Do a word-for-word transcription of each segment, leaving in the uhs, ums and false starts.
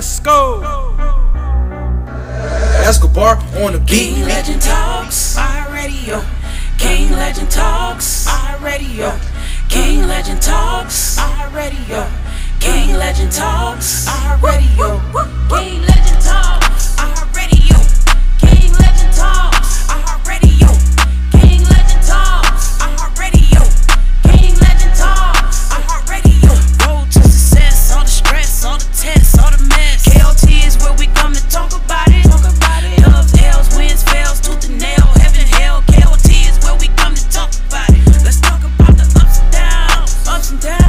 Let's go. Escobar on the beat. King Legend Talks iRadio. King Legend Talks iRadio. King Legend Talks iRadio. King Legend Talks iRadio. King Legend Talks iRadio. King Legend Talks iRadio. King Legend Talks iRadio. King Legend Talks iRadio. Road to success, all the stress, all the tests, all the mess. K L T is where we come to talk about it. Talk about it. Loves, L's, wins, fails, tooth and nail. Heaven, hell, K L T is where we come to talk about it. Let's talk about the ups and downs, ups and downs.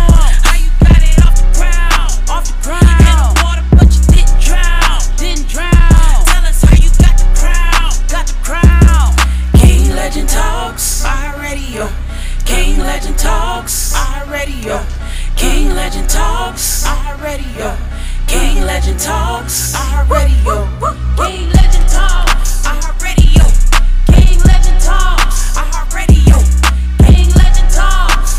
King Legend Talks iRadio. King Legend Talks iRadio. King Legend Talks iRadio. King Legend Talks iRadio. King Legend Talks iRadio. King Legend Talks iRadio. King Legend Talks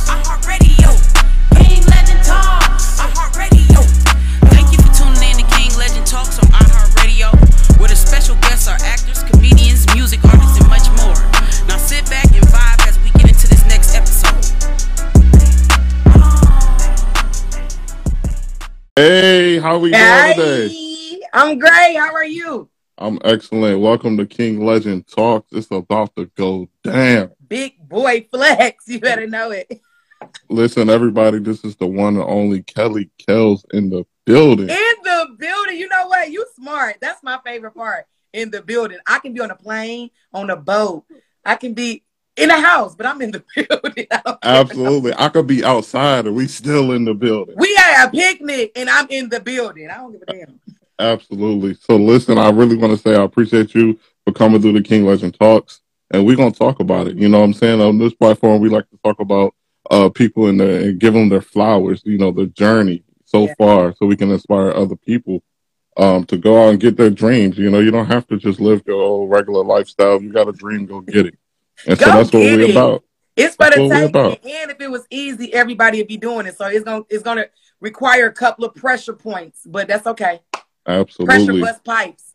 iRadio. Thank you for tuning in to King Legend Talks on iHeartRadio, where the special guests are actors, comedians, music artists, and much more. Now sit back and vibe. Hey, how are we hey, doing today? I'm great. How are you? I'm excellent. Welcome to King Legend Talks. It's about to go down. Big boy flex. You better know it. Listen, everybody, this is the one and only Kelly Kells in the building. In the building. You know what? You smart. That's my favorite part. In the building. I can be on a plane, on a boat. I can be in a house, but I'm in the building. I Absolutely. I could be outside and we still in the building. We had a picnic and I'm in the building. I don't give a damn. Absolutely. So listen, I really want to say I appreciate you for coming through the King Legend Talks, and we're going to talk about it. You know what I'm saying? On this platform, we like to talk about uh, people and, their, and give them their flowers, you know, their journey so yeah. far, so we can inspire other people um, to go out and get their dreams. You know, you don't have to just live your old regular lifestyle. If you got a dream, go get it. And so that's what we're about. It's for the taking, and if it was easy, everybody would be doing it. So it's gonna it's gonna require a couple of pressure points, but that's okay. Absolutely. Pressure bust pipes.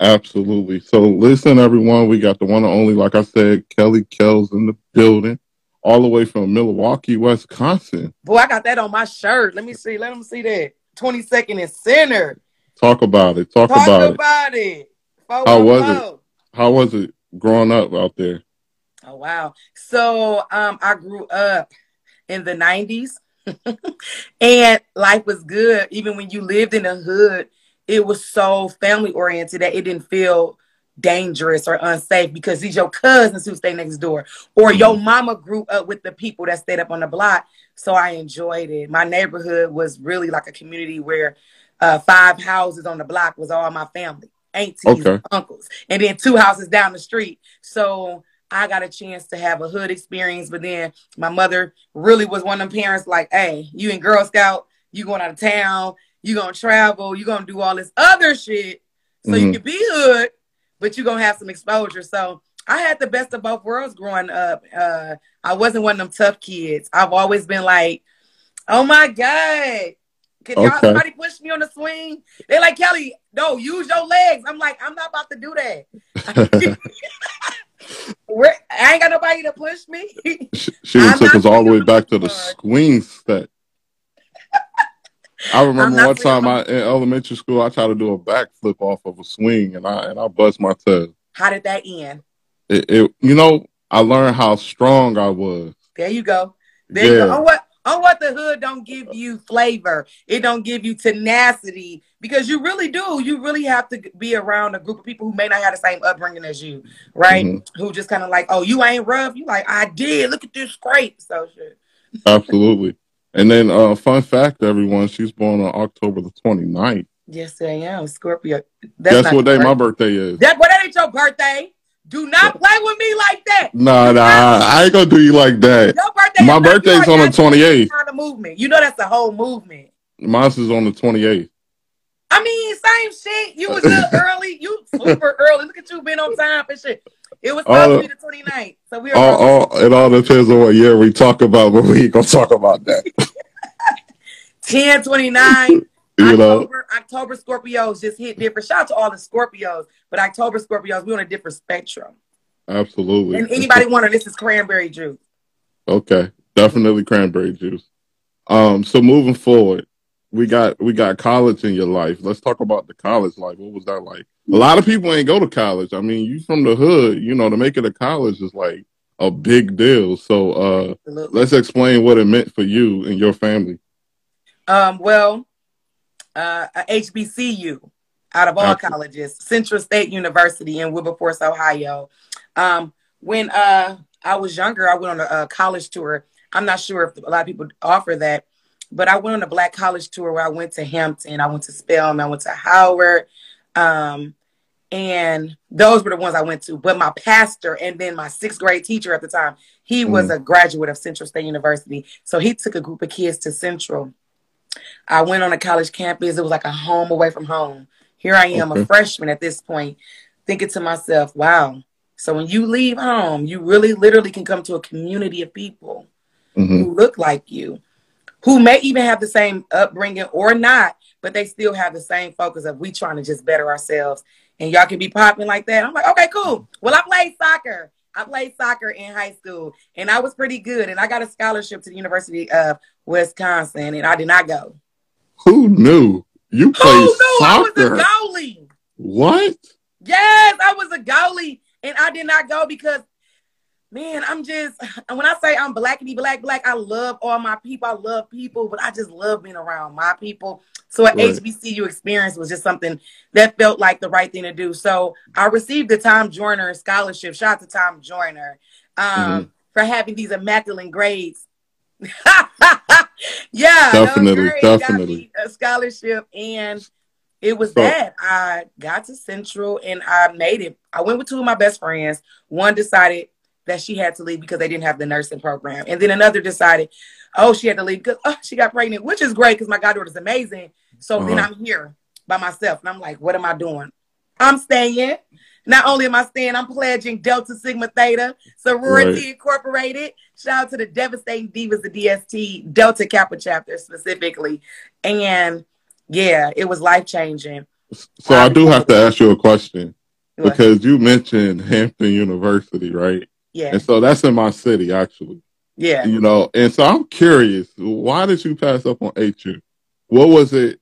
Absolutely. So listen, everyone, we got the one and only, like I said, Kelly Kells in the building, all the way from Milwaukee, Wisconsin. Boy, I got that on my shirt. Let me see. Let them see that. twenty-second and Center. Talk about it. Talk, Talk about, about it. Talk about it. How was it? How was it? Growing up out there? Oh, wow. So um, I grew up in the nineties and life was good. Even when you lived in the hood, it was so family oriented that it didn't feel dangerous or unsafe because these your cousins who stay next door or your mama grew up with the people that stayed up on the block. So I enjoyed it. My neighborhood was really like a community where uh, five houses on the block was all my family. aunties, okay. uncles, and then two houses down the street. So I got a chance to have a hood experience, but then my mother really was one of them parents like, hey, you in Girl Scout, you going out of town, you going to travel, you going to do all this other shit. So mm-hmm. you can be hood, but you going to have some exposure. So I had the best of both worlds growing up. Uh, I wasn't one of them tough kids. I've always been like, oh my God. Can y'all okay. somebody push me on the swing? They're like, Kelly, no, use your legs. I'm like, I'm not about to do that. I ain't got nobody to push me. She, she took us all the way back to the swing set. I remember one time I, in elementary school, I tried to do a backflip off of a swing, and I and I bust my toe. How did that end? It, it, you know, I learned how strong I was. There you go. There yeah. you go. Oh, what? On what the hood don't give you flavor. It don't give you tenacity because you really do. You really have to be around a group of people who may not have the same upbringing as you, right? Mm-hmm. Who just kind of like, oh, you ain't rough. You like, I did. Look at this scrape. So shit. Absolutely. And then uh, fun fact, everyone, she's born on October the twenty-ninth. Yes, I am. Scorpio. That's Guess what day birthday. my birthday is. That, well, that ain't your birthday. Do not play with me like that. Nah, nah, I ain't gonna do you like that. Your birthday My birthday's on the twenty-eighth. Movement. You know that's the whole movement. Mine's is on the twenty-eighth. I mean, same shit. You was up early. You super early. Look at you being on time and shit. It was supposed to be the twenty-ninth. So we were all, all, it all depends on what year we talk about, but we ain't gonna talk about that. ten twenty-nine. You know? October, October Scorpios just hit different. Shout out to all the Scorpios, but October Scorpios, we're on a different spectrum. Absolutely. And anybody wondering, this is cranberry juice. Okay, definitely cranberry juice. Um, so moving forward, we got we got college in your life. Let's talk about the college life. What was that like? A lot of people ain't go to college. I mean, you from the hood, you know, to make it to college is like a big deal. So uh, let's explain what it meant for you and your family. Um, well, uh, H B C U, out of all Absolutely. colleges, Central State University in Wilberforce, Ohio. Um, when uh, I was younger, I went on a, a college tour. I'm not sure if a lot of people offer that, but I went on a black college tour where I went to Hampton, I went to Spelman, I went to Howard, um, and those were the ones I went to. But my pastor and then my sixth grade teacher at the time, he was mm. a graduate of Central State University. So he took a group of kids to Central. I went on a college campus. It was like a home away from home. Here I am, okay. a freshman at this point, thinking to myself, wow. So when you leave home, you really literally can come to a community of people mm-hmm. who look like you, who may even have the same upbringing or not, but they still have the same focus of we trying to just better ourselves. And y'all can be popping like that. I'm like, okay, cool. Well, I played soccer. I played soccer in high school, and I was pretty good. And I got a scholarship to the University of Wisconsin, and I did not go. Who knew? You played Who knew soccer? I was a goalie. What? Yes, I was a goalie, and I did not go because, man, I'm just, when I say I'm blackity black, black, I love all my people. I love people, but I just love being around my people. So an right. H B C U experience was just something that felt like the right thing to do. So I received the Tom Joyner scholarship. Shout out to Tom Joyner um, mm-hmm. for having these immaculate grades. yeah, definitely, definitely. Got a scholarship, and it was so, that I got to Central and I made it. I went with two of my best friends. One decided that she had to leave because they didn't have the nursing program, and then another decided, oh, she had to leave because oh, she got pregnant, which is great because my goddaughter's amazing. So uh-huh. then I'm here by myself, and I'm like, what am I doing? I'm staying. Not only am I staying, I'm pledging Delta Sigma Theta, Sorority right. Incorporated. Shout out to the devastating divas, the D S T, Delta Kappa Chapter specifically. And yeah, it was life-changing. So I, I do have to ask you a question what? because you mentioned Hampton University, right? Yeah. And so that's in my city, actually. Yeah. You know, and so I'm curious, why did you pass up on H U? What was it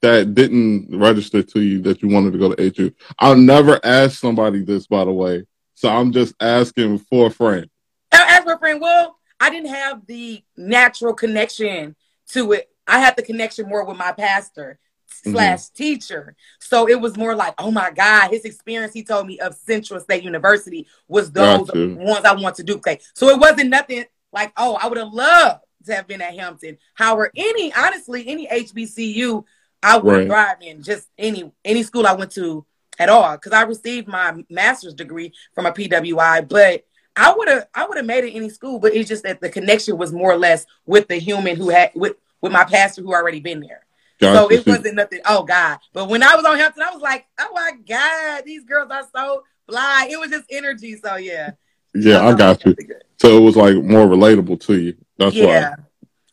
that didn't register to you that you wanted to go to H U? I'll never ask somebody this, by the way. So I'm just asking for a friend. As for a friend, well, I didn't have the natural connection to it. I had the connection more with my pastor slash mm-hmm. teacher. So it was more like, oh my God, his experience, he told me, of Central State University was those gotcha. ones I want to duplicate. So it wasn't nothing like, oh, I would have loved to have been at Hampton. Howard, any, honestly, any H B C U I would thrive in, just any any school I went to at all, because I received my master's degree from a P W I. But I would have I would have made it any school, but it's just that the connection was more or less with the human who had with with my pastor who already been there. Gotcha. So it wasn't nothing. Oh God! But when I was on Hampton, I was like, oh my God, these girls are so fly. It was just energy. So yeah. Yeah, so I got you. Good. So it was like more relatable to you. That's yeah. why. Yeah,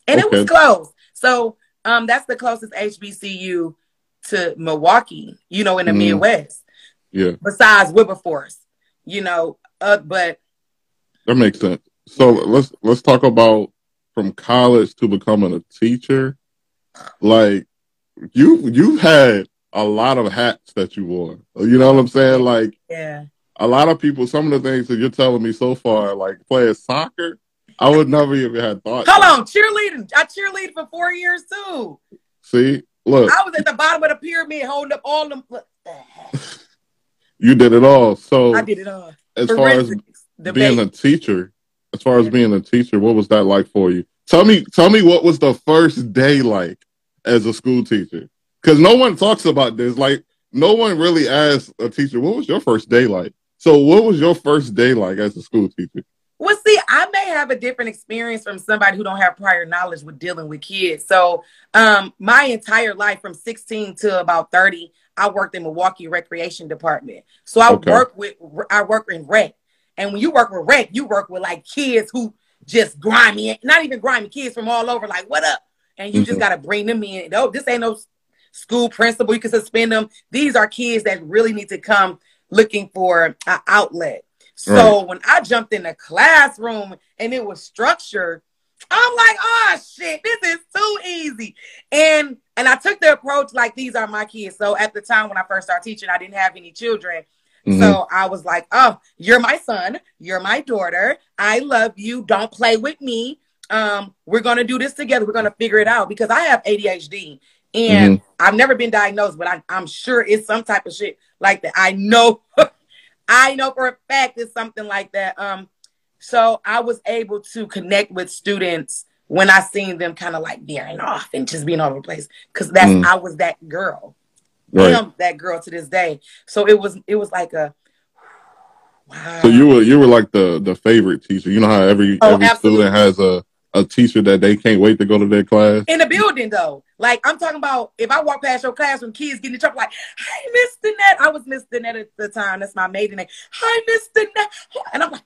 and okay. it was close. So. Um, that's the closest H B C U to Milwaukee, you know, in the mm. Midwest. Yeah. Besides Wilberforce, you know, uh, but that makes sense. So let's let's talk about from college to becoming a teacher. Like you you've had a lot of hats that you wore. You know what I'm saying? Like yeah. a lot of people, some of the things that you're telling me so far, like playing soccer. I would never even have thought. Hold on, cheerleading. I cheerleaded for four years too. See, look. I was at the bottom of the pyramid holding up all them. What the heck? You did it all. So I did it all. As for far instance, as being a teacher, as far as being a teacher, what was that like for you? Tell me, tell me what was the first day like as a school teacher? Because no one talks about this. Like no one really asks a teacher, what was your first day like? So what was your first day like as a school teacher? Well, see, I may have a different experience from somebody who don't have prior knowledge with dealing with kids. So um, my entire life from sixteen to about thirty, I worked in Milwaukee Recreation Department. So I okay. work with, I work in rec. And when you work with rec, you work with like kids who just grimy, not even grimy, kids from all over, like, what up? And you mm-hmm. just got to bring them in. Oh, this ain't no school principal, you can suspend them. These are kids that really need to come looking for an outlet. So right. when I jumped in the classroom and it was structured, I'm like, oh shit, this is too easy. And and I took the approach like, these are my kids. So at the time when I first started teaching, I didn't have any children. Mm-hmm. So I was like, oh, you're my son. You're my daughter. I love you. Don't play with me. Um, we're going to do this together. We're going to figure it out, because I have A D H D and mm-hmm. I've never been diagnosed, but I, I'm sure it's some type of shit like that. I know, I know for a fact it's something like that. Um, so I was able to connect with students when I seen them kind of like veering off and just being all over the place. Cause that's, mm-hmm. I was that girl. Right. I'm that girl to this day. So it was it was like a wow. So you were you were like the the favorite teacher. You know how every oh, every absolutely. student has a a teacher that they can't wait to go to their class. In the building though, like I'm talking about, if I walk past your classroom, kids getting in trouble, like, "Hey, Miss Danette," I was Miss Danette at the time. That's my maiden name. "Hi, Miss Danette," and I'm like,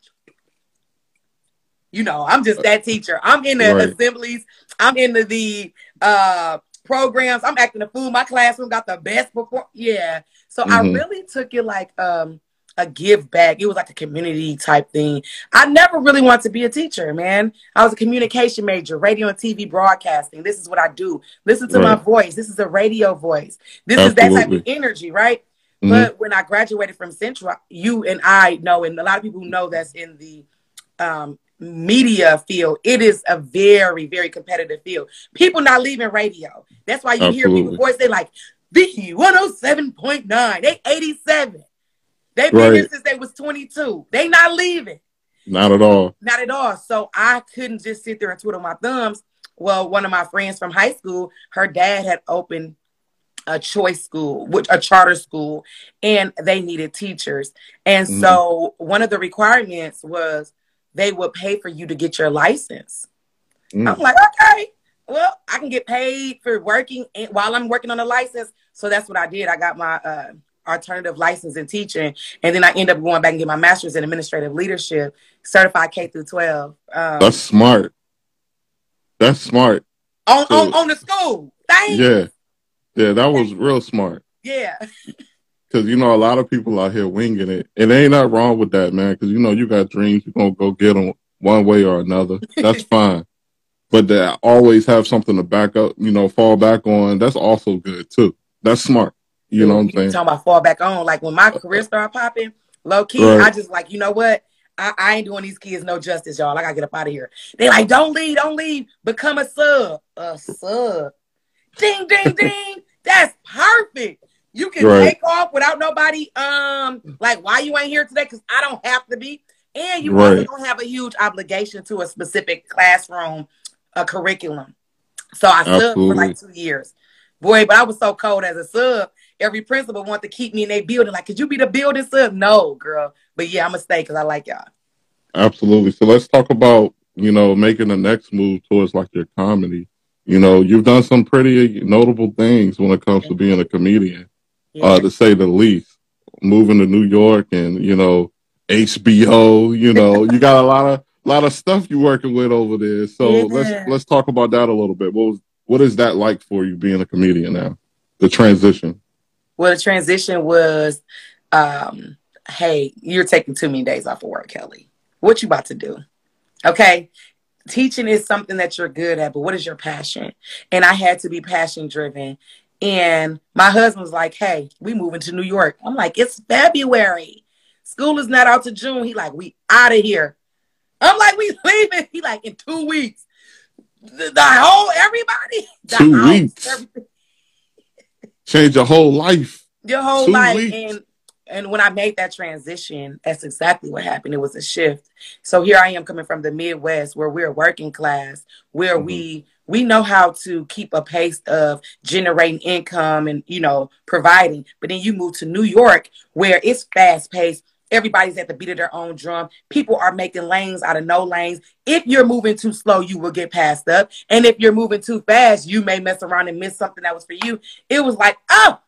you know, I'm just that teacher. I'm in the right. assemblies. I'm in the the. Uh, programs. I'm acting a fool. My classroom got the best before. Yeah. So mm-hmm. I really took it like um, a give back. It was like a community type thing. I never really wanted to be a teacher, man. I was a communication major, radio and T V broadcasting. This is what I do. Listen to right. my voice. This is a radio voice. This Absolutely. is that type of energy, right? Mm-hmm. But when I graduated from Central, you and I know, and a lot of people know that's in the um, media field, it is a very, very competitive field. People not leaving radio. That's why you Absolutely. hear people's voice. They like, "Vicky, one oh seven point nine. They eighty-seven. They've been right. here since they was twenty-two. They not leaving. Not at all. Not at all. So I couldn't just sit there and twiddle my thumbs. Well, one of my friends from high school, her dad had opened a choice school, which a charter school, and they needed teachers. And mm-hmm. so one of the requirements was they would pay for you to get your license. Mm. I'm like, okay, well, I can get paid for working in, while I'm working on a license. So that's what I did. I got my uh, alternative license in teaching. And then I ended up going back and get my master's in administrative leadership, certified K through twelve. Um, that's smart. That's smart. On, so, on, on the school. Thanks. Yeah. Yeah, that was real smart. Yeah. Because, you know, a lot of people out here winging it. And ain't not wrong with that, man. Because, you know, you got dreams. You're going to go get them one way or another. That's fine. But to always have something to back up, you know, fall back on, that's also good, too. That's smart. You Dude, know what I'm saying? Talking about fall back on. Like, when my career started popping, low-key, right. I just like, you know what? I, I ain't doing these kids no justice, y'all. I got to get up out of here. They like, don't leave, don't leave. Become a sub. A sub. Ding, ding, ding. That's perfect. You can right. take off without nobody, um, like, why you ain't here today? Because I don't have to be. And you right. also don't have a huge obligation to a specific classroom, a curriculum. So I Absolutely. subbed for like two years. Boy, but I was so cold as a sub. Every principal wanted to keep me in their building. Like, could you be the building sub? No, girl. But yeah, I'm going to stay because I like y'all. Absolutely. So let's talk about, you know, making the next move towards like your comedy. You know, you've done some pretty notable things when it comes okay. to being a comedian. Uh, to say the least, moving to New York and, you know, H B O, you know, you got a lot of lot of stuff you working with over there. So yeah. let's let's talk about that a little bit. What was, what is that like for you being a comedian now? The transition. Well, the transition was, um, hey, you're taking too many days off of work, Kelly. What you about to do? Okay. Teaching is something that you're good at, but what is your passion? And I had to be passion driven. And my husband was like, "Hey, we moving to New York." I'm like, "It's February. School is not out to June." He like, "We out of here." I'm like, "We leaving." He like, "In two weeks. The, the whole everybody. The two house, weeks. Everything. Change your whole life. Your whole two life." Weeks. And and when I made that transition, that's exactly what happened. It was a shift. So here I am coming from the Midwest, where we're working class, where mm-hmm. we. We know how to keep a pace of generating income and, you know, providing. But then you move to New York, where it's fast paced. Everybody's at the beat of their own drum. People are making lanes out of no lanes. If you're moving too slow, you will get passed up. And if you're moving too fast, you may mess around and miss something that was for you. It was like, oh,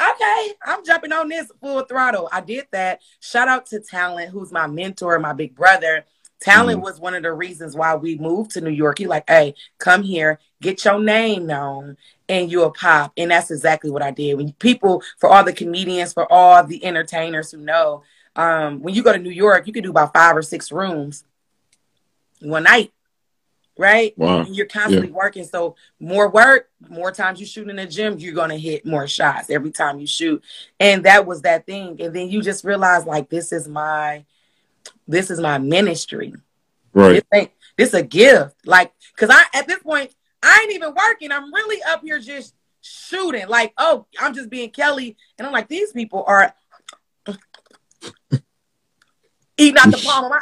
okay, I'm jumping on this full throttle. I did that. Shout out to Talent, who's my mentor, my big brother. Talent mm-hmm. was one of the reasons why we moved to New York. He like, hey, come here, get your name known, and you'll pop. And that's exactly what I did. When people, for all the comedians, for all the entertainers who know, um, when you go to New York, you can do about five or six rooms one night, right? Wow. And you're constantly yeah. working. So more work, more times you shoot in the gym, you're going to hit more shots every time you shoot. And that was that thing. And then you just realize, like, this is my... This is my ministry. Right. This, this a gift. Like, because I, at this point, I ain't even working. I'm really up here just shooting. Like, oh, I'm just being Kelly. And I'm like, these people are eating out the palm of my...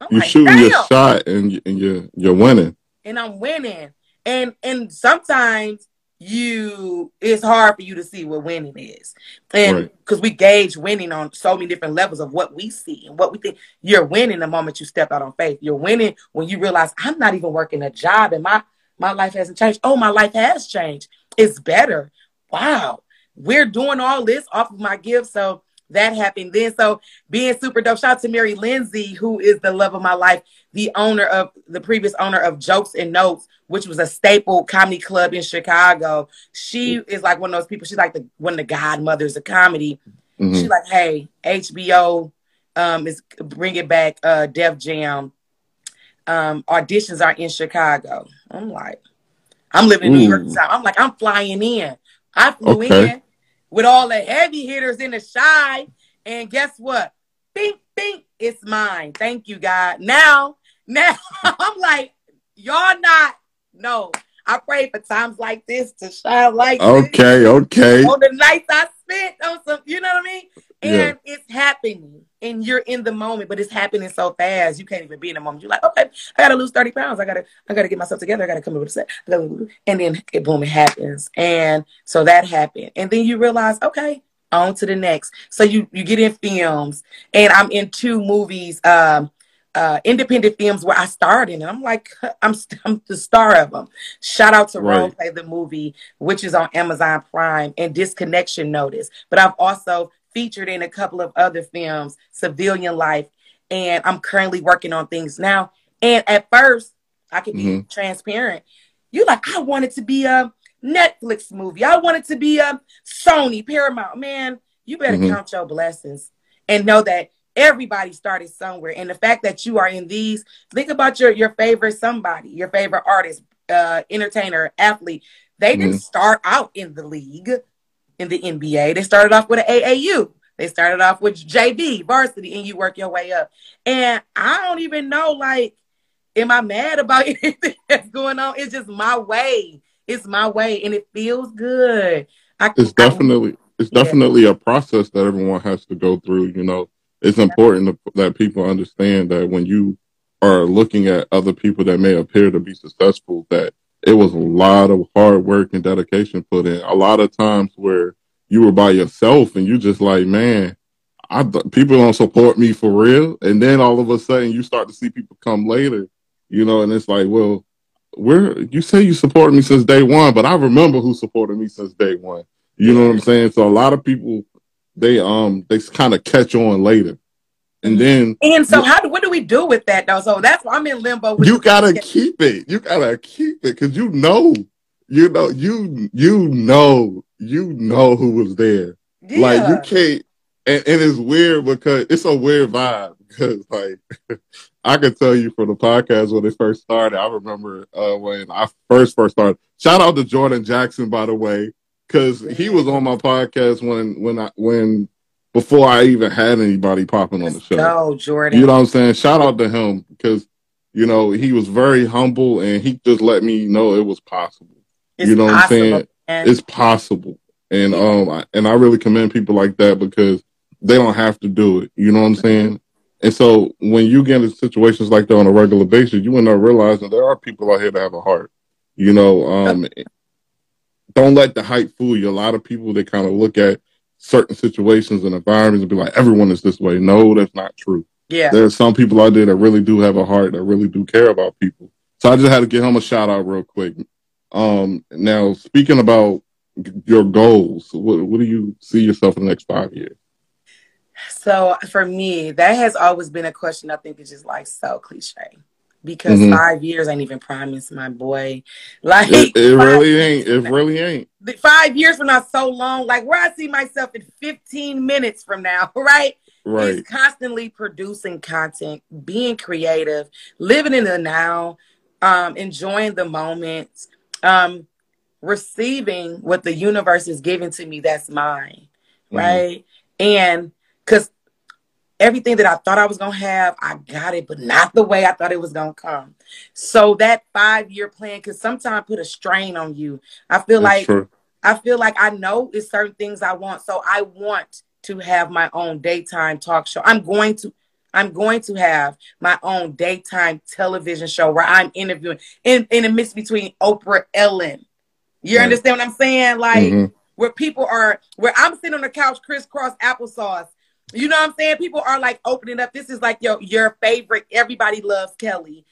I'm you're like, shooting damn. Your shot and, and you're, you're winning. And I'm winning. And, and sometimes you, it's hard for you to see what winning is, and because right. we gauge winning on so many different levels of what we see and what we think. You're winning the moment you step out on faith. You're winning when you realize I'm not even working a job and my my life hasn't changed. Oh, my life has changed. It's better. Wow, we're doing all this off of my gift. So that happened then. So being super dope. Shout out to Mary Lindsay, who is the love of my life, the owner of the previous owner of Jokes and Notes, which was a staple comedy club in Chicago. She is like one of those people. She's like the one of the godmothers of comedy. Mm-hmm. She's like, hey, H B O um, is bringing back uh, Def Jam. Um, auditions are in Chicago. I'm like, I'm living in Ooh. New York. So I'm like, I'm flying in. I flew okay. in. With all the heavy hitters in the shy. And guess what? Bing, bing, it's mine. Thank you, God. Now, now, I'm like, y'all not. No. I pray for times like this to shine like okay, this. Okay, okay. On the nights I spent on some, you know what I mean? And yeah. it's happening. And you're in the moment, but it's happening so fast. You can't even be in the moment. You're like, okay, I got to lose thirty pounds. I got to I gotta get myself together. I got to come over to set. And then, it, boom, it happens. And so that happened. And then you realize, okay, on to the next. So you, you get in films. And I'm in two movies, um, uh, independent films where I starred in. And I'm like, I'm, I'm the star of them. Shout out to right. Roleplay, the movie, which is on Amazon Prime, and Disconnection Notice. But I've also... featured in a couple of other films, Civilian Life, and I'm currently working on things now. And at first, I could be mm-hmm. transparent. You're like, I wanted to be a Netflix movie. I wanted to be a Sony, Paramount. Man, you better mm-hmm. count your blessings and know that everybody started somewhere. And the fact that you are in these, think about your, your favorite somebody, your favorite artist, uh, entertainer, athlete. They didn't mm-hmm. start out in the league. In the N B A, they started off with an A A U. They started off with J V, varsity, and you work your way up. And I don't even know, like, am I mad about anything that's going on? It's just my way. It's my way, and it feels good. I, it's I, definitely, it's yeah. definitely a process that everyone has to go through. You know, it's important yeah. that people understand that when you are looking at other people that may appear to be successful, that it was a lot of hard work and dedication put in. A lot of times where you were by yourself and you just like, man, I people don't support me for real. And then all of a sudden you start to see people come later, you know, and it's like, well, where you say you supported me since day one, but I remember who supported me since day one. You know what I'm saying? So a lot of people, they um they kind of catch on later. And then, and so, how do what do we do with that though? So that's why I'm in limbo. With you gotta keep it. You gotta keep it because you know, you know, you you know, you know who was there. Yeah. Like you can't, and, and it's weird because it's a weird vibe. Because like, I could tell you from the podcast when it first started. I remember uh, when I first first started. Shout out to Jordan Jackson, by the way, because he was on my podcast when when I when. before I even had anybody popping on the show. Oh, Jordan. You know what I'm saying? Shout out to him because, you know, he was very humble and he just let me know it was possible. It's you know what possible, I'm saying? Man. It's possible. And yeah. um, I, and I really commend people like that because they don't have to do it. You know what I'm saying? And so when you get into situations like that on a regular basis, you end up realizing there are people out here that have a heart. You know, um, don't let the hype fool you. A lot of people, they kind of look at certain situations and environments and be like, everyone is this way. No, that's not true. Yeah. There are some people out there that really do have a heart, that really do care about people. So I just had to give him a shout out real quick. Um, now, speaking about your goals, what, what do you see yourself in the next five years? So for me, that has always been a question I think is just like so cliche. Because mm-hmm. five years ain't even promised, my boy. Like It, it really ain't. It really ain't. Five years from now is so long. Like where I see myself in fifteen minutes from now, right? Right. Is constantly producing content, being creative, living in the now, um, enjoying the moments, um, receiving what the universe is giving to me that's mine, mm-hmm. right? And because everything that I thought I was going to have, I got it, but not the way I thought it was going to come. So that five-year plan can sometimes put a strain on you. I feel That's like true. I feel like I know it's certain things I want. So I want to have my own daytime talk show. I'm going to I'm going to have my own daytime television show where I'm interviewing in, in the midst between Oprah Ellen. You right. understand what I'm saying? Like mm-hmm. where people are, where I'm sitting on the couch, crisscross applesauce. You know what I'm saying? People are like opening up. This is like your your favorite. Everybody loves Kelly.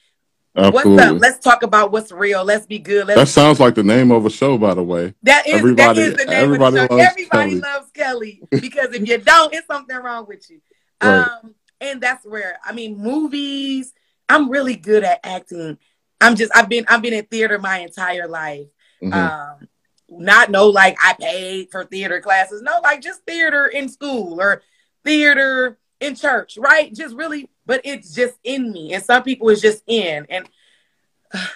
Absolutely. What's up? Let's talk about what's real. Let's be good. Let's that sounds like the name of a show, by the way. That is, everybody, that is the name of the show. Loves everybody Kelly. Loves Kelly. Because if you don't, it's something wrong with you. Right. Um, and that's where, I mean, movies. I'm really good at acting. I'm just, I've been, I've been in theater my entire life. Mm-hmm. Um, not no, like I paid for theater classes. No, like just theater in school or theater in church, right? Just really, but it's just in me. And some people it's just in. And uh,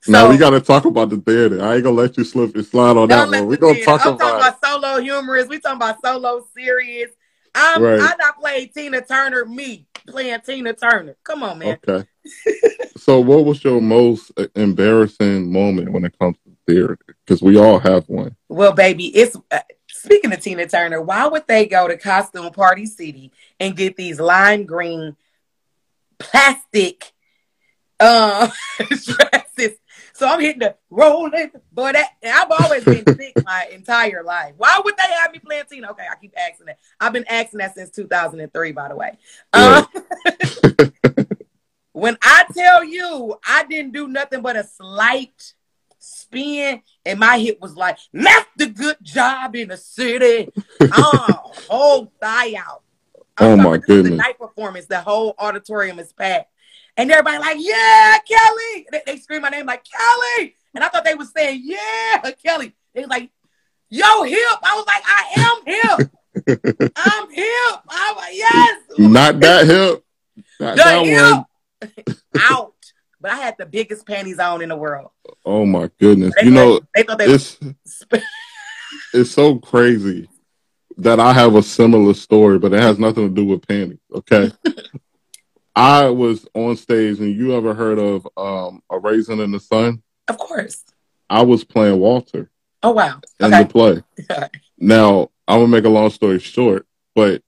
so, now we got to talk about the theater. I ain't going to let you slip and slide on that one. We're going to talk I'm about... I'm talking about solo humorous. We're talking about solo serious. I'm, right. I not played Tina Turner, me playing Tina Turner. Come on, man. Okay. So what was your most embarrassing moment when it comes to theater? Because we all have one. Well, baby, it's... Uh, Speaking of Tina Turner, why would they go to Costume Party City and get these lime green plastic uh, dresses? So I'm hitting the rolling, boy, that, and I've always been sick my entire life. Why would they have me playing Tina? Okay, I keep asking that. I've been asking that since two thousand three, by the way. Yeah. Um, when I tell you I didn't do nothing but a slight... spin, and my hip was like, left the good job in the city. Oh, whole thigh out. I'm oh, my goodness. The night performance, the whole auditorium is packed. And everybody like, yeah, Kelly. They, they scream my name like, Kelly. And I thought they was saying, yeah, Kelly. They was like, yo, hip. I was like, I am hip. I'm hip. I'm like, yes. Not that hip. Not the that hip. One. Out. But I had the biggest panties on in the world. Oh, my goodness. They you thought, know, they thought they it's, it's so crazy that I have a similar story, but it has nothing to do with panties, okay? I was on stage, and you ever heard of um, A Raisin in the Sun? Of course. I was playing Walter. Oh, wow. In okay. the play. Now, I'm going to make a long story short, but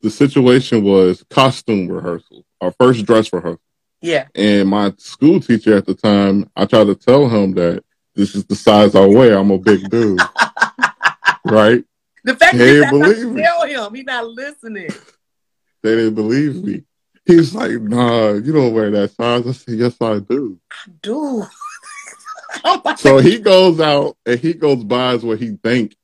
the situation was costume rehearsal, our first dress rehearsal. Yeah. And my school teacher at the time, I tried to tell him that this is the size I wear. I'm a big dude. Right? The fact that you have to tell him, he's not listening. They didn't believe me. He's like, nah, you don't wear that size. I said, yes, I do. I do. oh so he goes out and he goes buys what he think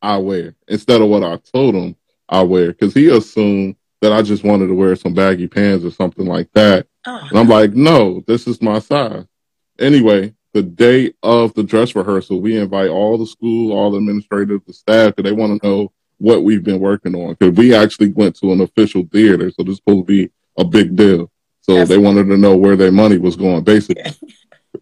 I wear instead of what I told him I wear. Because he assumed that I just wanted to wear some baggy pants or something like that. Oh. And I'm like, no, this is my size. Anyway, the day of the dress rehearsal, we invite all the school, all the administrators, the staff, because they want to know what we've been working on. Because we actually went to an official theater, so this is supposed to be a big deal. So Absolutely. They wanted to know where their money was going, basically. Yeah.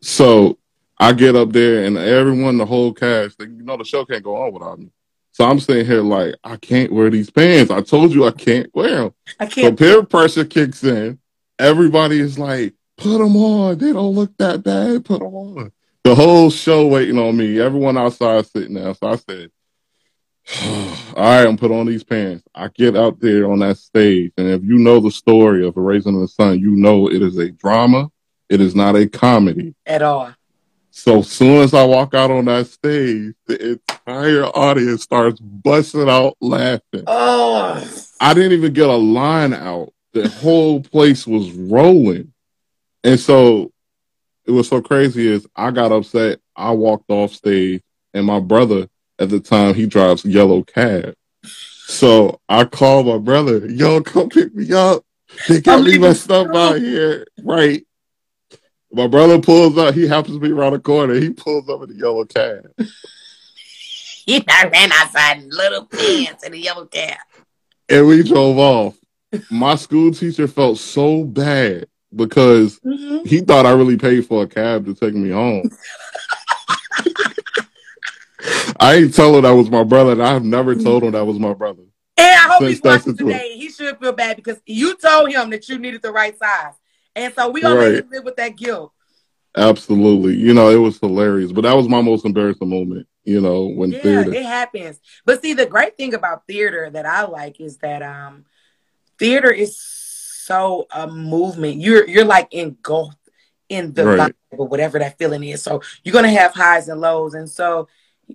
So I get up there, and everyone, the whole cast, they, you know, the show can't go on without me. So I'm sitting here like, I can't wear these pants. I told you I can't wear them. I can't. So peer pressure kicks in. Everybody is like, put them on. They don't look that bad. Put them on. The whole show waiting on me. Everyone outside sitting there. So I said, all right, I'm put on these pants. I get out there on that stage. And if you know the story of A Raisin in the Sun, you know it is a drama. It is not a comedy. At all. So soon as I walk out on that stage, the entire audience starts busting out laughing. Oh. I didn't even get a line out. The whole place was rolling. And so it was so crazy is I got upset. I walked off stage and my brother at the time, he drives yellow cab. So I called my brother, yo, come pick me up. They got me my stuff out here. Right. My brother pulls up. He happens to be around the corner. He pulls up in the yellow cab. Yeah, I ran outside in little pants in the yellow cab. And we drove off. My school teacher felt so bad because mm-hmm. he thought I really paid for a cab to take me home. I ain't tell him that was my brother, and I've never told him that was my brother. And I hope he's watching today. He should feel bad because you told him that you needed the right size. And so we already right. live with that guilt. Absolutely. You know, it was hilarious. But that was my most embarrassing moment, you know, when yeah, theater. It happens. But see, the great thing about theater that I like is that um, theater is so a movement. You're, you're like engulfed in the right. vibe or whatever that feeling is. So you're going to have highs and lows. And so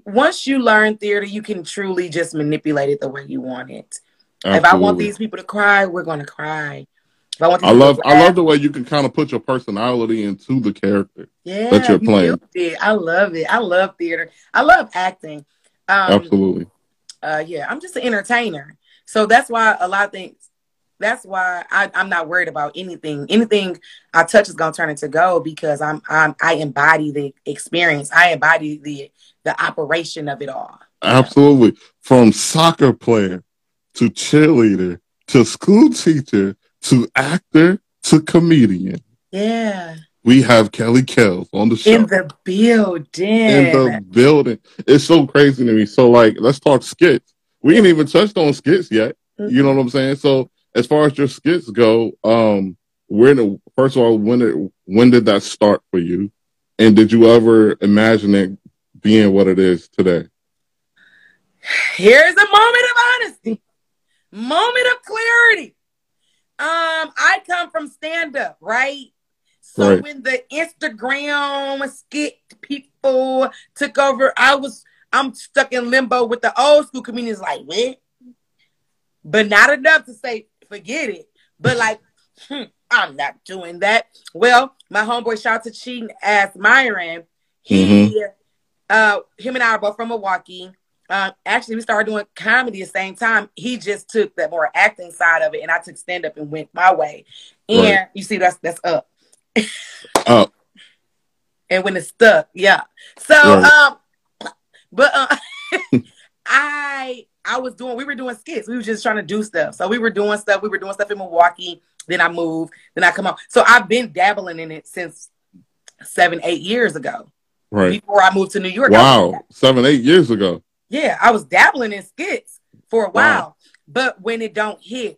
once you learn theater, you can truly just manipulate it the way you want it. Absolutely. If I want these people to cry, we're going to cry. I, I love I love the way you can kind of put your personality into the character yeah, that you're playing. You I love it. I love theater. I love acting. Um, Absolutely. Uh, yeah, I'm just an entertainer. So that's why a lot of things, that's why I, I'm not worried about anything. Anything I touch is going to turn into gold because I'm, I'm, I embody the experience. I embody the, the operation of it all. Absolutely. Know? From soccer player to cheerleader to school teacher to actor, to comedian. Yeah. We have Kelly Kells on the show. In the building. In the building. It's so crazy to me. So, like, let's talk skits. We ain't even touched on skits yet. Mm-hmm. You know what I'm saying? So, as far as your skits go, um, where the, first of all, when did, when did that start for you? And did you ever imagine it being what it is today? Here's a moment of honesty. Moment of clarity. Um, I come from stand-up, right? So right. when the Instagram skit people took over, I was, I'm stuck in limbo with the old school comedians like, what? But not enough to say, forget it. But like, hmm, I'm not doing that. Well, my homeboy, shout out to Cheating Ass Myron. He, mm-hmm. uh, him and I are both from Milwaukee. Uh, actually, we started doing comedy at the same time. He just took that more acting side of it, and I took stand-up and went my way. And right. you see, that's that's up. Up. And when it's stuck, yeah. So, right. um, but uh, I I was doing, we were doing skits. We were just trying to do stuff. So we were doing stuff. We were doing stuff in Milwaukee. Then I moved. Then I come home. So I've been dabbling in it since seven, eight years ago. Right. Before I moved to New York. Wow. Seven, eight years ago. Yeah, I was dabbling in skits for a while. Wow. But when it don't hit,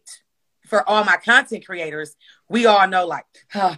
for all my content creators, we all know, like, oh,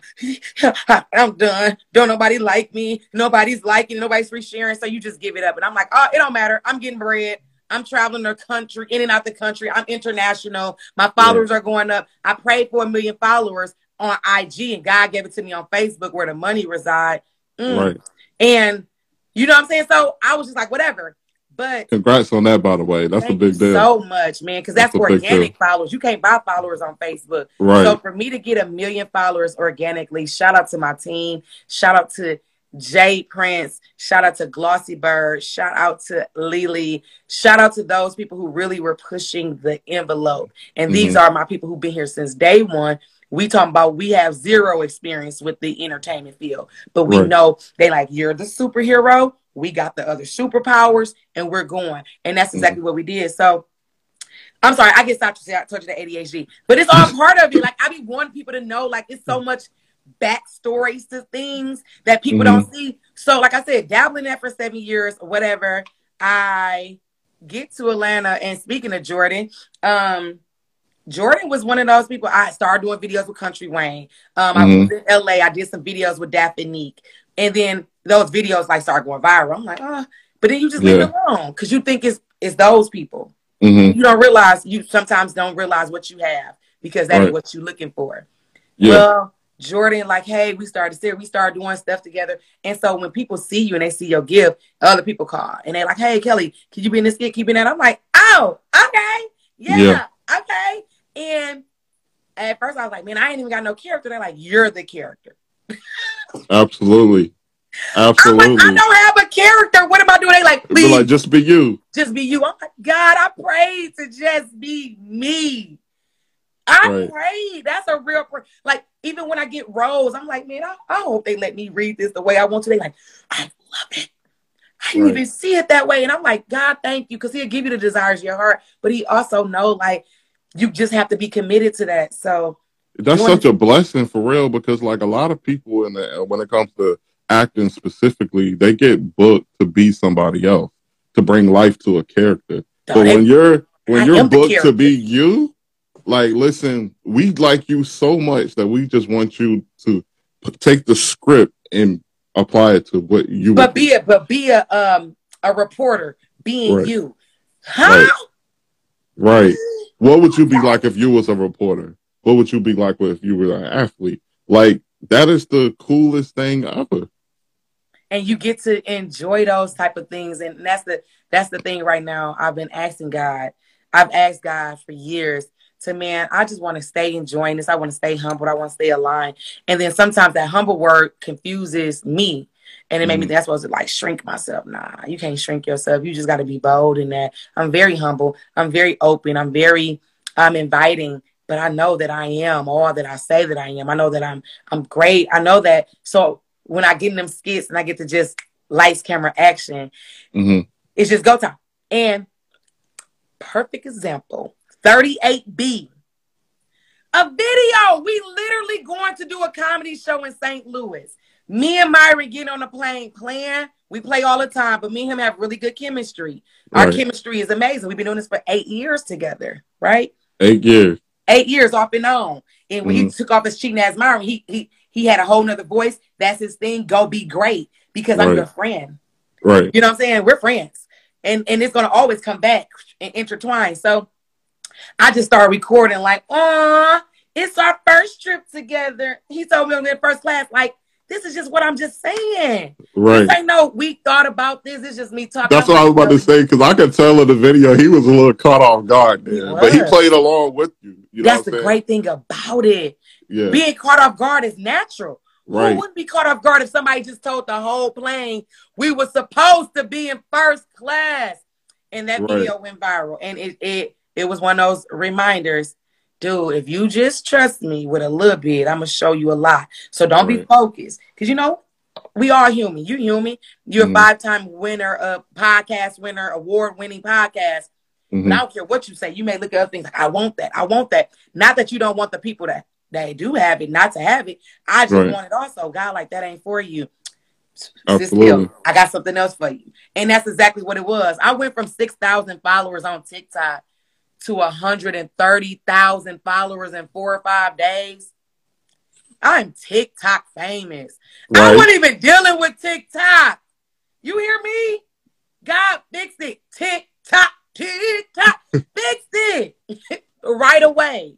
I'm done. Don't nobody like me. Nobody's liking. Nobody's resharing. So you just give it up. And I'm like, oh, it don't matter. I'm getting bread. I'm traveling the country, in and out the country. I'm international. My followers yeah. are going up. I prayed for a million followers on I G, and God gave it to me on Facebook where the money reside. Mm. Right. And you know what I'm saying? So I was just like, whatever. But congrats on that, by the way. That's a big deal. So much, man, because that's, that's organic followers. You can't buy followers on Facebook. Right. So for me to get a million followers organically, shout out to my team. Shout out to Jay Prince. Shout out to Glossy Bird. Shout out to Lily. Shout out to those people who really were pushing the envelope. And these mm-hmm. are my people who've been here since day one. We talking about we have zero experience with the entertainment field, but we right. know they like, you're the superhero. We got the other superpowers, and we're going. And that's exactly mm-hmm. what we did. So, I'm sorry. I guess I told you the A D H D. But it's all part of it. Like, I be wanting people to know, like, it's so much backstories to things that people mm-hmm. don't see. So, like I said, dabbling that for seven years or whatever, I get to Atlanta. And speaking of Jordan, um, Jordan was one of those people. I started doing videos with Country Wayne. Um, mm-hmm. I was in L A. I did some videos with Daph and Neek. And then those videos like start going viral. I'm like, oh, but then you just yeah. leave it alone because you think it's it's those people. Mm-hmm. You don't realize you sometimes don't realize what you have because that right. is what you're looking for. Yeah. Well, Jordan, like, hey, we started we started doing stuff together, and so when people see you and they see your gift, other people call and they're like, hey, Kelly, can you be in this skit? Can you be in that? I'm like, oh, okay, yeah, yeah, okay. And at first I was like, man, I ain't even got no character. They're like, you're the character. Absolutely. Absolutely. Like, I don't have a character. What am I doing? They like, please. Like, just be you. Just be you. Oh my God, I prayed to just be me. I right. prayed. That's a real prayer. Like, even when I get roles, I'm like, man, I, I hope they let me read this the way I want to. They like, I love it. I didn't right. even see it that way. And I'm like, God, thank you. Because he'll give you the desires of your heart. But he also know, like, you just have to be committed to that. So that's such a blessing for real, because like a lot of people in the, when it comes to acting specifically, they get booked to be somebody else, to bring life to a character. But when you're when you're booked to be you, like, listen, we like you so much that we just want you to take the script and apply it to what you. But be a but be a um a reporter being right. you. How? Right. right. What would you be like if you was a reporter? What would you be like if you were an athlete? Like, that is the coolest thing ever. And you get to enjoy those type of things. And that's the that's the thing right now. I've been asking God. I've asked God for years to, man, I just want to stay enjoying this. I want to stay humbled. I want to stay aligned. And then sometimes that humble word confuses me. And it made mm. me, that's what I was like, shrink myself. Nah, you can't shrink yourself. You just got to be bold in that. I'm very humble. I'm very open. I'm very I'm inviting. But I know that I am all that I say that I am. I know that I'm I'm great. I know that. So when I get in them skits and I get to just lights, camera, action, mm-hmm. it's just go time. And perfect example, thirty-eight B. A video. We literally going to do a comedy show in Saint Louis. Me and Myron get on the plane playing. We play all the time, but me and him have really good chemistry. Right. Our chemistry is amazing. We've been doing this for eight years together, right? Eight years. Eight years off and on. And when mm-hmm. he took off his Cheating Ass Myron, he he he had a whole nother voice. That's his thing. Go be great. Because right. I'm your friend. Right. You know what I'm saying? We're friends. And and it's gonna always come back and intertwine. So I just started recording, like, oh, it's our first trip together. He told me on that first class, like, this is just what I'm just saying. Right. I know we thought about this. It's just me talking. That's what I was about to say, because I could tell in the video he was a little caught off guard there. But he played along with you. you know That's the great thing about it. Yeah. Being caught off guard is natural. Right. Who wouldn't be caught off guard if somebody just told the whole plane we were supposed to be in first class? And that right. video went viral. And it, it, it was one of those reminders. Dude, if you just trust me with a little bit, I'm going to show you a lot. So don't right. be focused. Because, you know, we are human. You're human. You're mm-hmm. a five-time winner, a podcast winner, award-winning podcast. Mm-hmm. I don't care what you say. You may look at other things like, I want that. I want that. Not that you don't want the people that, that do have it, not to have it. I just right. want it also. God, like, that ain't for you. Absolutely. I got something else for you. And that's exactly what it was. I went from six thousand followers on TikTok to one hundred thirty thousand followers in four or five days. I'm TikTok famous. Right. I wasn't even dealing with TikTok. You hear me? God fixed it. TikTok, TikTok, fixed it right away.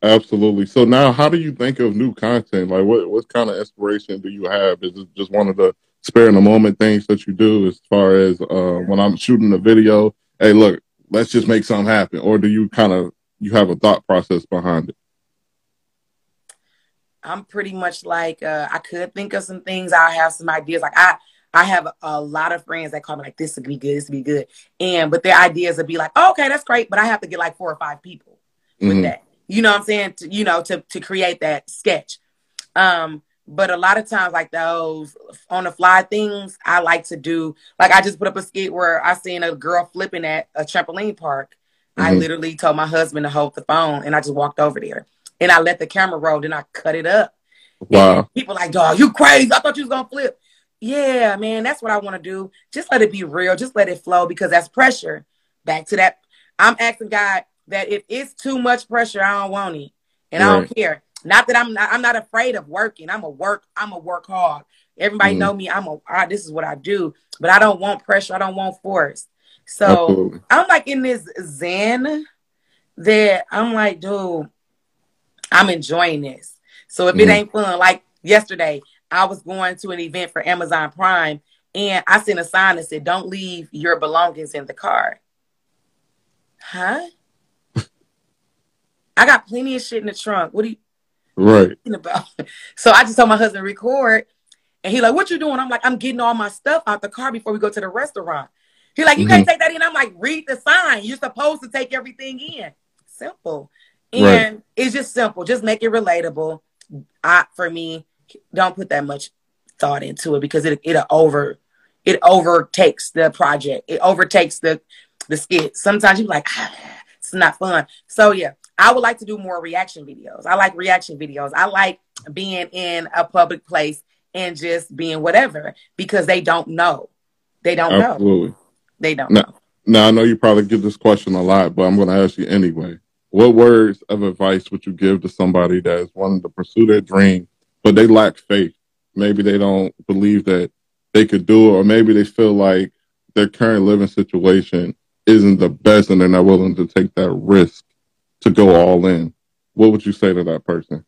Absolutely. So now how do you think of new content? Like what, what kind of inspiration do you have? Is it just one of the spare in the moment things that you do as far as uh, when I'm shooting a video? Hey, look, let's just make something happen. Or do you kind of, you have a thought process behind it? I'm pretty much like, uh, I could think of some things. I have some ideas. Like I, I have a lot of friends that call me like, this would be good. This would be good. And, but their ideas would be like, oh, okay, that's great. But I have to get like four or five people with mm-hmm. that. You know what I'm saying? To, you know, to, to create that sketch. Um, But a lot of times, like those on-the-fly things, I like to do. Like, I just put up a skit where I seen a girl flipping at a trampoline park. Mm-hmm. I literally told my husband to hold the phone, and I just walked over there. And I let the camera roll, then I cut it up. Wow. And people like, dog, you crazy. I thought you was going to flip. Yeah, man, that's what I want to do. Just let it be real. Just let it flow, because that's pressure. Back to that. I'm asking God that if it's too much pressure, I don't want it. And right. I don't care. Not that I'm not, I'm not afraid of working. I'm a work, I'm a work hard. Everybody mm-hmm. know me. I'm a, I, this is what I do, but I don't want pressure. I don't want force. So absolutely. I'm like in this zen that I'm like, dude, I'm enjoying this. So if mm-hmm. it ain't fun, like yesterday, I was going to an event for Amazon Prime and I sent a sign that said, don't leave your belongings in the car. Huh? I got plenty of shit in the trunk. What do you, Right. about? So I just told my husband record, And he like, what you doing? I'm like, I'm getting all my stuff out the car before we go to the restaurant. He like, you mm-hmm. can't take that in. I'm like, read the sign. You're supposed to take everything in. Simple. And right. it's just simple. Just make it relatable. I, for me, don't put that much thought into it because it it over it overtakes the project. It overtakes the the skit. Sometimes you're like, ah, it's not fun. So yeah, I would like to do more reaction videos. I like reaction videos. I like being in a public place and just being whatever because they don't know. They don't Absolutely. know. They don't now, know. Now I know you probably get this question a lot, but I'm going to ask you anyway. What words of advice would you give to somebody that is wanting to pursue their dream, but they lack faith? Maybe they don't believe that they could do it, or maybe they feel like their current living situation isn't the best and they're not willing to take that risk to go all in. What would you say to that person?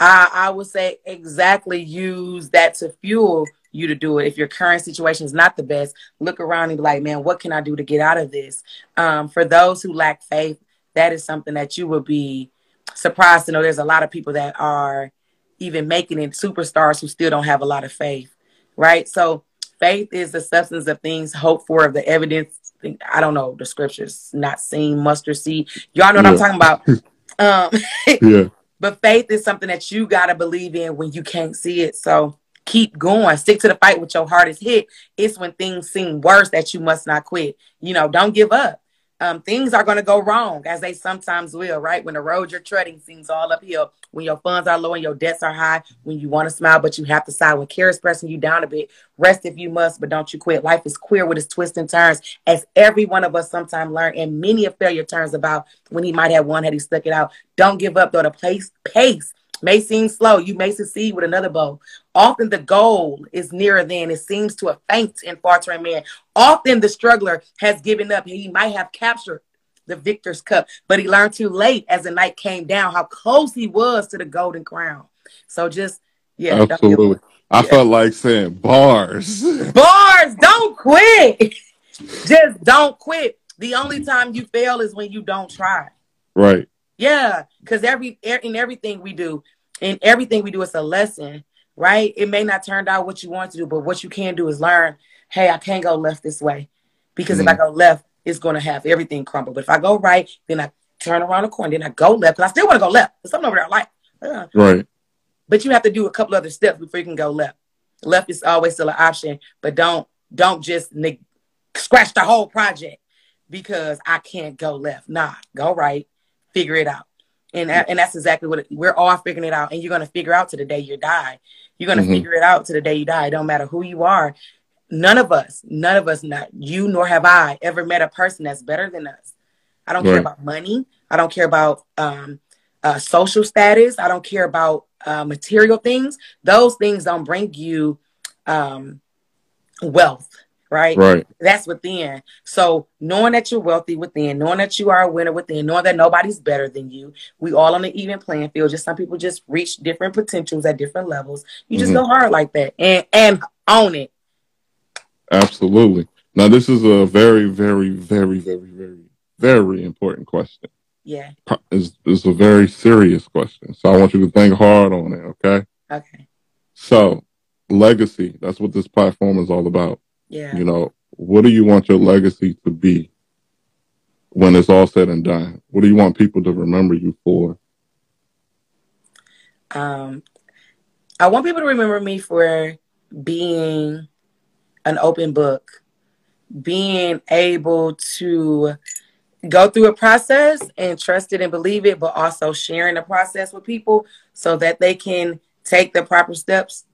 I, I would say exactly use that to fuel you to do it. If your current situation is not the best, look around and be like, man, what can I do to get out of this? Um, for those who lack faith, that is something that you will be surprised to know. There's a lot of people that are even making it superstars who still don't have a lot of faith, right? So faith is the substance of things hoped for, of the evidence. I don't know, the scriptures, not seen, mustard seed. Y'all know what yeah. I'm talking about. Um, yeah. But faith is something that you got to believe in when you can't see it. So keep going. Stick to the fight with your hardest hit. It's when things seem worse that you must not quit. You know, don't give up. Um, things are going to go wrong, as they sometimes will, right? When the road you're treading seems all uphill, when your funds are low and your debts are high, when you want to smile but you have to sigh, when care is pressing you down a bit, rest if you must, but don't you quit. Life is queer with its twists and turns, as every one of us sometimes learn, and many a failure turns about when he might have won had he stuck it out. Don't give up, though the pace, pace may seem slow. You may succeed with another bow. Often the goal is nearer than it seems to a faint and faltering man. Often the struggler has given up. He might have captured the victor's cup, but he learned too late as the night came down how close he was to the golden crown. So just, yeah. Absolutely. I yeah. felt like saying bars. Bars. Don't quit. Just don't quit. The only time you fail is when you don't try. Right. Yeah, because every in everything we do, in everything we do, it's a lesson, right? It may not turn out what you want to do, but what you can do is learn, hey, I can't go left this way, because mm-hmm. if I go left, it's going to have everything crumble. But if I go right, then I turn around the corner, then I go left, because I still want to go left. There's something over there I like. Ugh. Right. But you have to do a couple other steps before you can go left. Left is always still an option, but don't, don't just neg- scratch the whole project because I can't go left. Nah, go right. Figure it out. And, and that's exactly what it, we're all figuring it out. And you're going to figure out to the day you die. You're going to mm-hmm. figure it out to the day you die. It don't matter who you are. None of us, none of us, not you nor have I ever met a person that's better than us. I don't right. care about money. I don't care about um, uh, social status. I don't care about uh, material things. Those things don't bring you um, wealth. Right? Right. That's within. So knowing that you're wealthy within, knowing that you are a winner within, knowing that nobody's better than you. We all on an even playing field. Just some people just reach different potentials at different levels. You just mm-hmm. go hard like that and, and own it. Absolutely. Now, this is a very, very, very, very, very, very important question. Yeah. It's, it's a very serious question. So I want you to think hard on it. Okay. Okay. So legacy, that's what this platform is all about. Yeah. You know, what do you want your legacy to be when it's all said and done? What do you want people to remember you for? Um, I want people to remember me for being an open book, being able to go through a process and trust it and believe it, but also sharing the process with people so that they can take the proper steps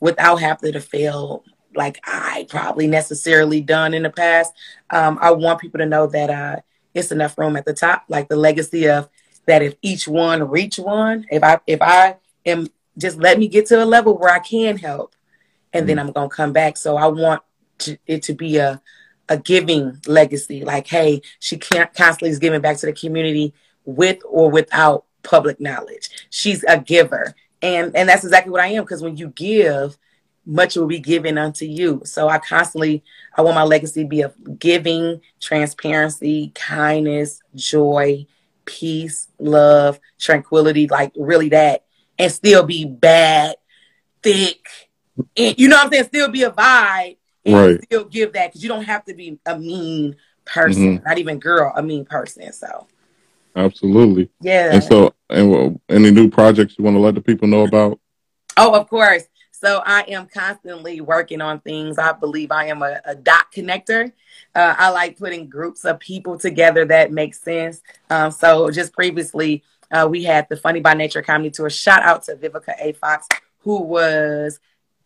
without having to fail like I probably necessarily done in the past. Um, I want people to know that uh, it's enough room at the top, like the legacy of that if each one reach one, if I if I am, just let me get to a level where I can help, and mm-hmm. then I'm going to come back. So I want to, it to be a, a giving legacy, like, hey, she can't, constantly is giving back to the community with or without public knowledge. She's a giver. And, and that's exactly what I am, because when you give, much will be given unto you. So I constantly, I want my legacy to be of giving, transparency, kindness, joy, peace, love, tranquility, like really that, and still be bad, thick, and, you know what I'm saying, still be a vibe and right. still give that, because you don't have to be a mean person, mm-hmm. not even girl, a mean person. So absolutely. Yeah. And so, and any new projects you want to let the people know about? Oh, of course. So I am constantly working on things. I believe I am a, a dot connector. Uh, I like putting groups of people together that make sense. Um, so just previously, uh, we had the Funny by Nature Comedy Tour. Shout out to Vivica A. Fox, who was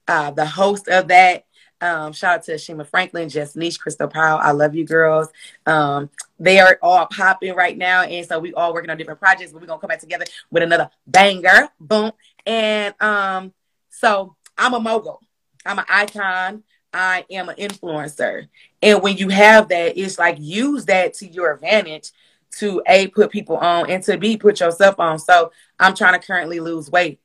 uh, the host of that. Um, shout out to Shima Franklin, Jess Niche, Crystal Powell. I love you girls. Um, they are all popping right now. And so we all working on different projects, but we're going to come back together with another banger. Boom. And um, so... I'm a mogul. I'm an icon. I am an influencer. And when you have that, it's like use that to your advantage to A, put people on, and to B, put yourself on. So I'm trying to currently lose weight.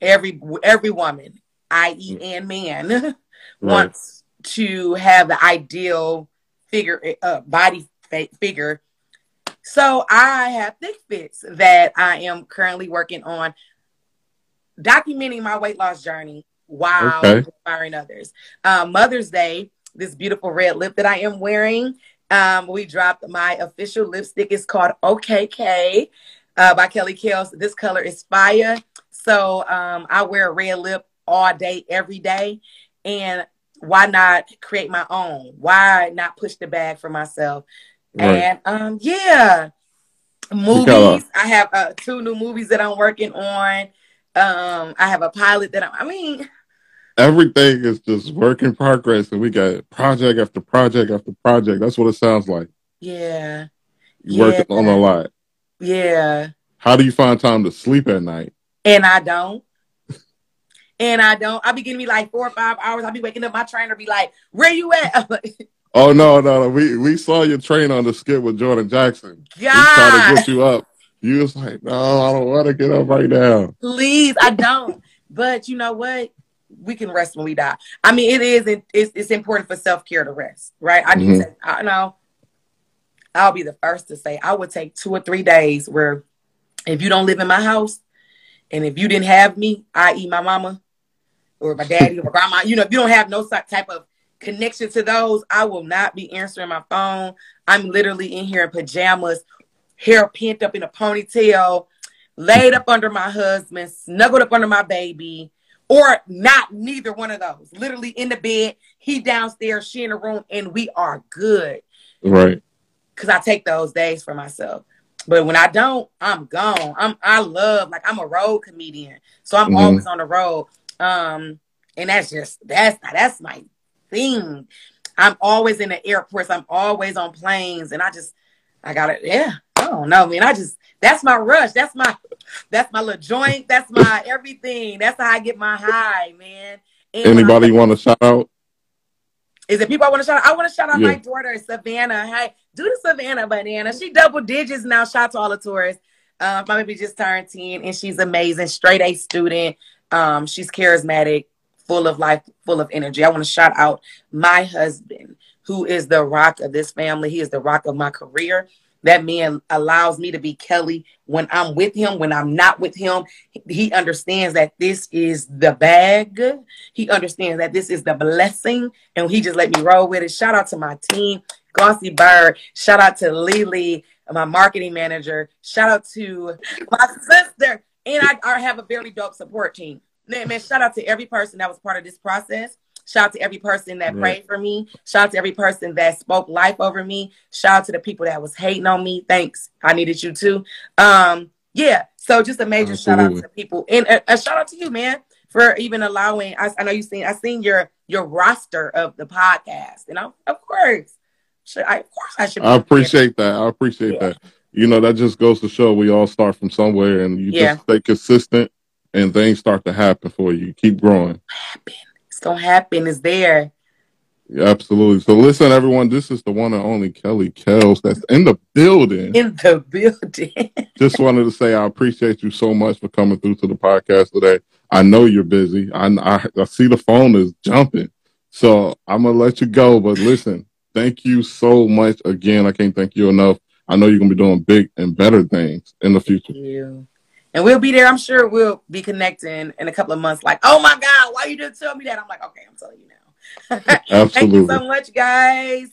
Every every woman, that is and man, right. wants to have the ideal figure, uh, body figure. So I have Thick Fits that I am currently working on, documenting my weight loss journey while okay. inspiring others. Um, Mother's Day, this beautiful red lip that I am wearing, um, we dropped my official lipstick. It's called O K K uh, by Kelly Kells. This color is fire. So um, I wear a red lip all day, every day. And why not create my own? Why not push the bag for myself? Right. And um, yeah, movies. I have uh, two new movies that I'm working on. Um, I have a pilot that I'm, I mean, everything is just work in progress, and we got project after project after project. That's what it sounds like. Yeah, you're yeah. working on a lot. Yeah. How do you find time to sleep at night? And I don't. and I don't. I'll be giving me like four or five hours. I'll be waking up. My trainer be like, "Where you at?" oh no, no, no. We we saw your train on the skit with Jordan Jackson. God, we tried to get you up. You was like, no, I don't want to get up right now. Please, I don't. But you know what? We can rest when we die. I mean, it is it, it's, it's important for self-care to rest, right? I mm-hmm. need to, I know, I'll be the first to say I would take two or three days where if you don't live in my house and if you didn't have me, that is my mama or my daddy or my grandma, you know, if you don't have no type of connection to those, I will not be answering my phone. I'm literally in here in pajamas, hair pinned up in a ponytail, laid up under my husband, snuggled up under my baby, or not, neither one of those. Literally in the bed, he downstairs, she in the room, and we are good. Right. Because I take those days for myself. But when I don't, I'm gone. I'm, I love, like, I'm a road comedian. So I'm mm-hmm. always on the road. Um, and that's just, that's that's my thing. I'm always in the airports. I'm always on planes. And I just, I got it. Yeah. I don't know, man. I just, that's my rush. That's my, that's my little joint. That's my everything. That's how I get my high, man. And anybody want to shout out? Is it people I want to shout out? I want to shout out yeah. my daughter, Savannah. Hey, do the Savannah banana. She double digits now. Shout out to all the tourists. Uh, my baby just turned ten, and she's amazing. Straight A student. Um, she's charismatic, full of life, full of energy. I want to shout out my husband, who is the rock of this family. He is the rock of my career. That man allows me to be Kelly when I'm with him, when I'm not with him. He understands that this is the bag. He understands that this is the blessing. And he just let me roll with it. Shout out to my team, Gossy Bird. Shout out to Lily, my marketing manager. Shout out to my sister. And I, I have a very dope support team. Man, man, shout out to every person that was part of this process. Shout out to every person that prayed for me. Shout out to every person that spoke life over me. Shout out to the people that was hating on me. Thanks. I needed you too. Um, yeah. So just a major Absolutely. shout out to people. And a, a shout out to you, man, for even allowing. I, I know you've seen, I seen your, your roster of the podcast. And I, of course, should, I, of course I should. Be I appreciate there. that. I appreciate yeah. that. You know, that just goes to show we all start from somewhere, and you yeah. just stay consistent and things start to happen for you. Keep growing. Happen. Don't happen is there. Yeah, absolutely. So listen, everyone, this is the one and only Kelly Kells that's in the building. In the building. Just wanted to say I appreciate you so much for coming through to the podcast today. I know you're busy. I, I, I see the phone is jumping. So I'm going to let you go. But listen, thank you so much again. I can't thank you enough. I know you're going to be doing big and better things in the future. Thank you. And we'll be there. I'm sure we'll be connecting in a couple of months. Like, oh my God, why you didn't tell me that? I'm like, okay, I'm telling you now. Absolutely. Thank you so much, guys.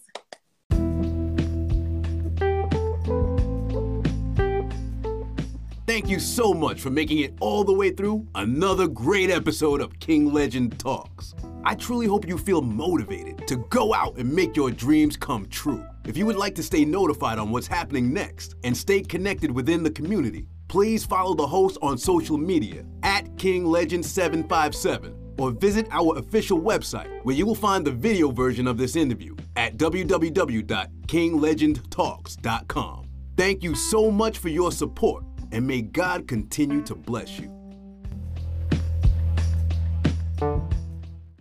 Thank you so much for making it all the way through another great episode of King Legend Talks. I truly hope you feel motivated to go out and make your dreams come true. If you would like to stay notified on what's happening next and stay connected within the community, please follow the host on social media at King Legend seven five seven or visit our official website where you will find the video version of this interview at w w w dot king legend talks dot com. Thank you so much for your support, and may God continue to bless you.